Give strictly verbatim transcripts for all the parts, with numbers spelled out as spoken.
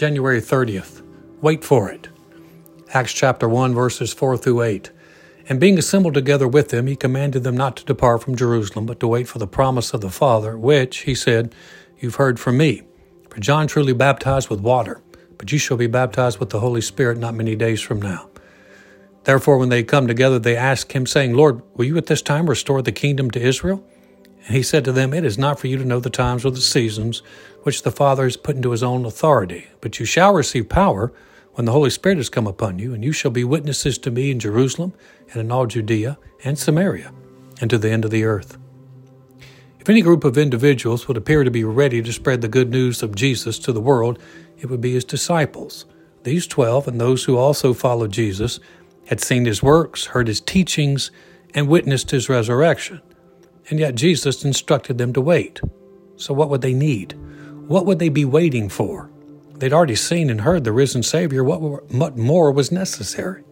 January thirtieth. Wait for it. Acts chapter one, verses four through eight. And being assembled together with them, he commanded them not to depart from Jerusalem, but to wait for the promise of the Father, which, he said, you've heard from me. For John truly baptized with water, but you shall be baptized with the Holy Spirit not many days from now. Therefore, when they come together, they asked him, saying, Lord, will you at this time restore the kingdom to Israel? And he said to them, it is not for you to know the times or the seasons, which the Father has put into his own authority. But you shall receive power when the Holy Spirit has come upon you, and you shall be witnesses to me in Jerusalem and in all Judea and Samaria and to the end of the earth. If any group of individuals would appear to be ready to spread the good news of Jesus to the world, it would be his disciples. These twelve and those who also followed Jesus had seen his works, heard his teachings, and witnessed his resurrection. And yet Jesus instructed them to wait. So what would they need? What would they be waiting for? They'd already seen and heard the risen Savior. What, were, what more was necessary?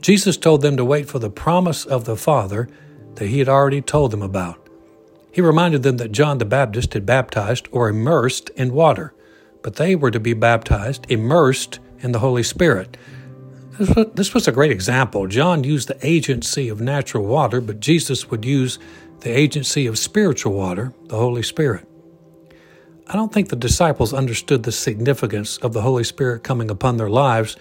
Jesus told them to wait for the promise of the Father that he had already told them about. He reminded them that John the Baptist had baptized or immersed in water, but they were to be baptized, immersed in the Holy Spirit. This was, this was a great example. John used the agency of natural water, but Jesus would use the agency of spiritual water, the Holy Spirit. I don't think the disciples understood the significance of the Holy Spirit coming upon their lives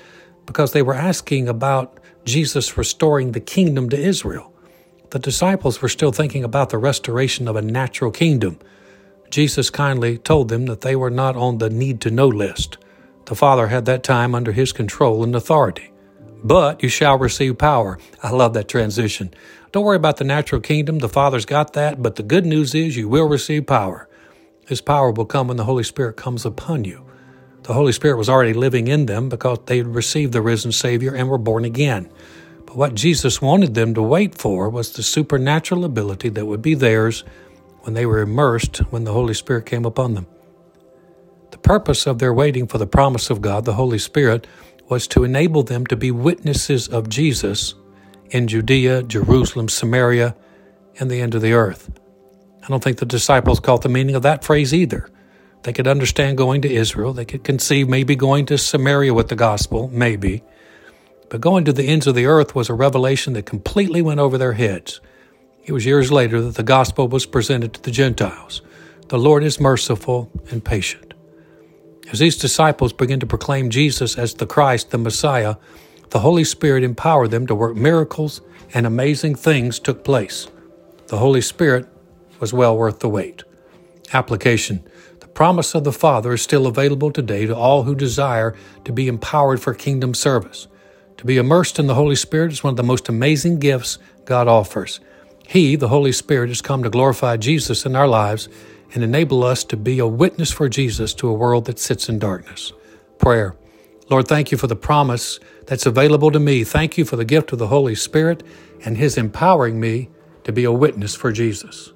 because they were asking about Jesus restoring the kingdom to Israel. The disciples were still thinking about the restoration of a natural kingdom. Jesus kindly told them that they were not on the need-to-know list. The Father had that time under his control and authority. But you shall receive power. I love that transition. Don't worry about the natural kingdom. The Father's got that. But the good news is you will receive power. This power will come when the Holy Spirit comes upon you. The Holy Spirit was already living in them because they had received the risen Savior and were born again. But what Jesus wanted them to wait for was the supernatural ability that would be theirs when they were immersed when the Holy Spirit came upon them. The purpose of their waiting for the promise of God, the Holy Spirit, was to enable them to be witnesses of Jesus in Judea, Jerusalem, Samaria, and the end of the earth. I don't think the disciples caught the meaning of that phrase either. They could understand going to Israel. They could conceive maybe going to Samaria with the gospel, maybe. But going to the ends of the earth was a revelation that completely went over their heads. It was years later that the gospel was presented to the Gentiles. The Lord is merciful and patient. As these disciples began to proclaim Jesus as the Christ, the Messiah, the Holy Spirit empowered them to work miracles, and amazing things took place. The Holy Spirit was well worth the wait. Application. The promise of the Father is still available today to all who desire to be empowered for kingdom service. To be immersed in the Holy Spirit is one of the most amazing gifts God offers. He, the Holy Spirit, has come to glorify Jesus in our lives and enable us to be a witness for Jesus to a world that sits in darkness. Prayer. Lord, thank you for the promise that's available to me. Thank you for the gift of the Holy Spirit and his empowering me to be a witness for Jesus.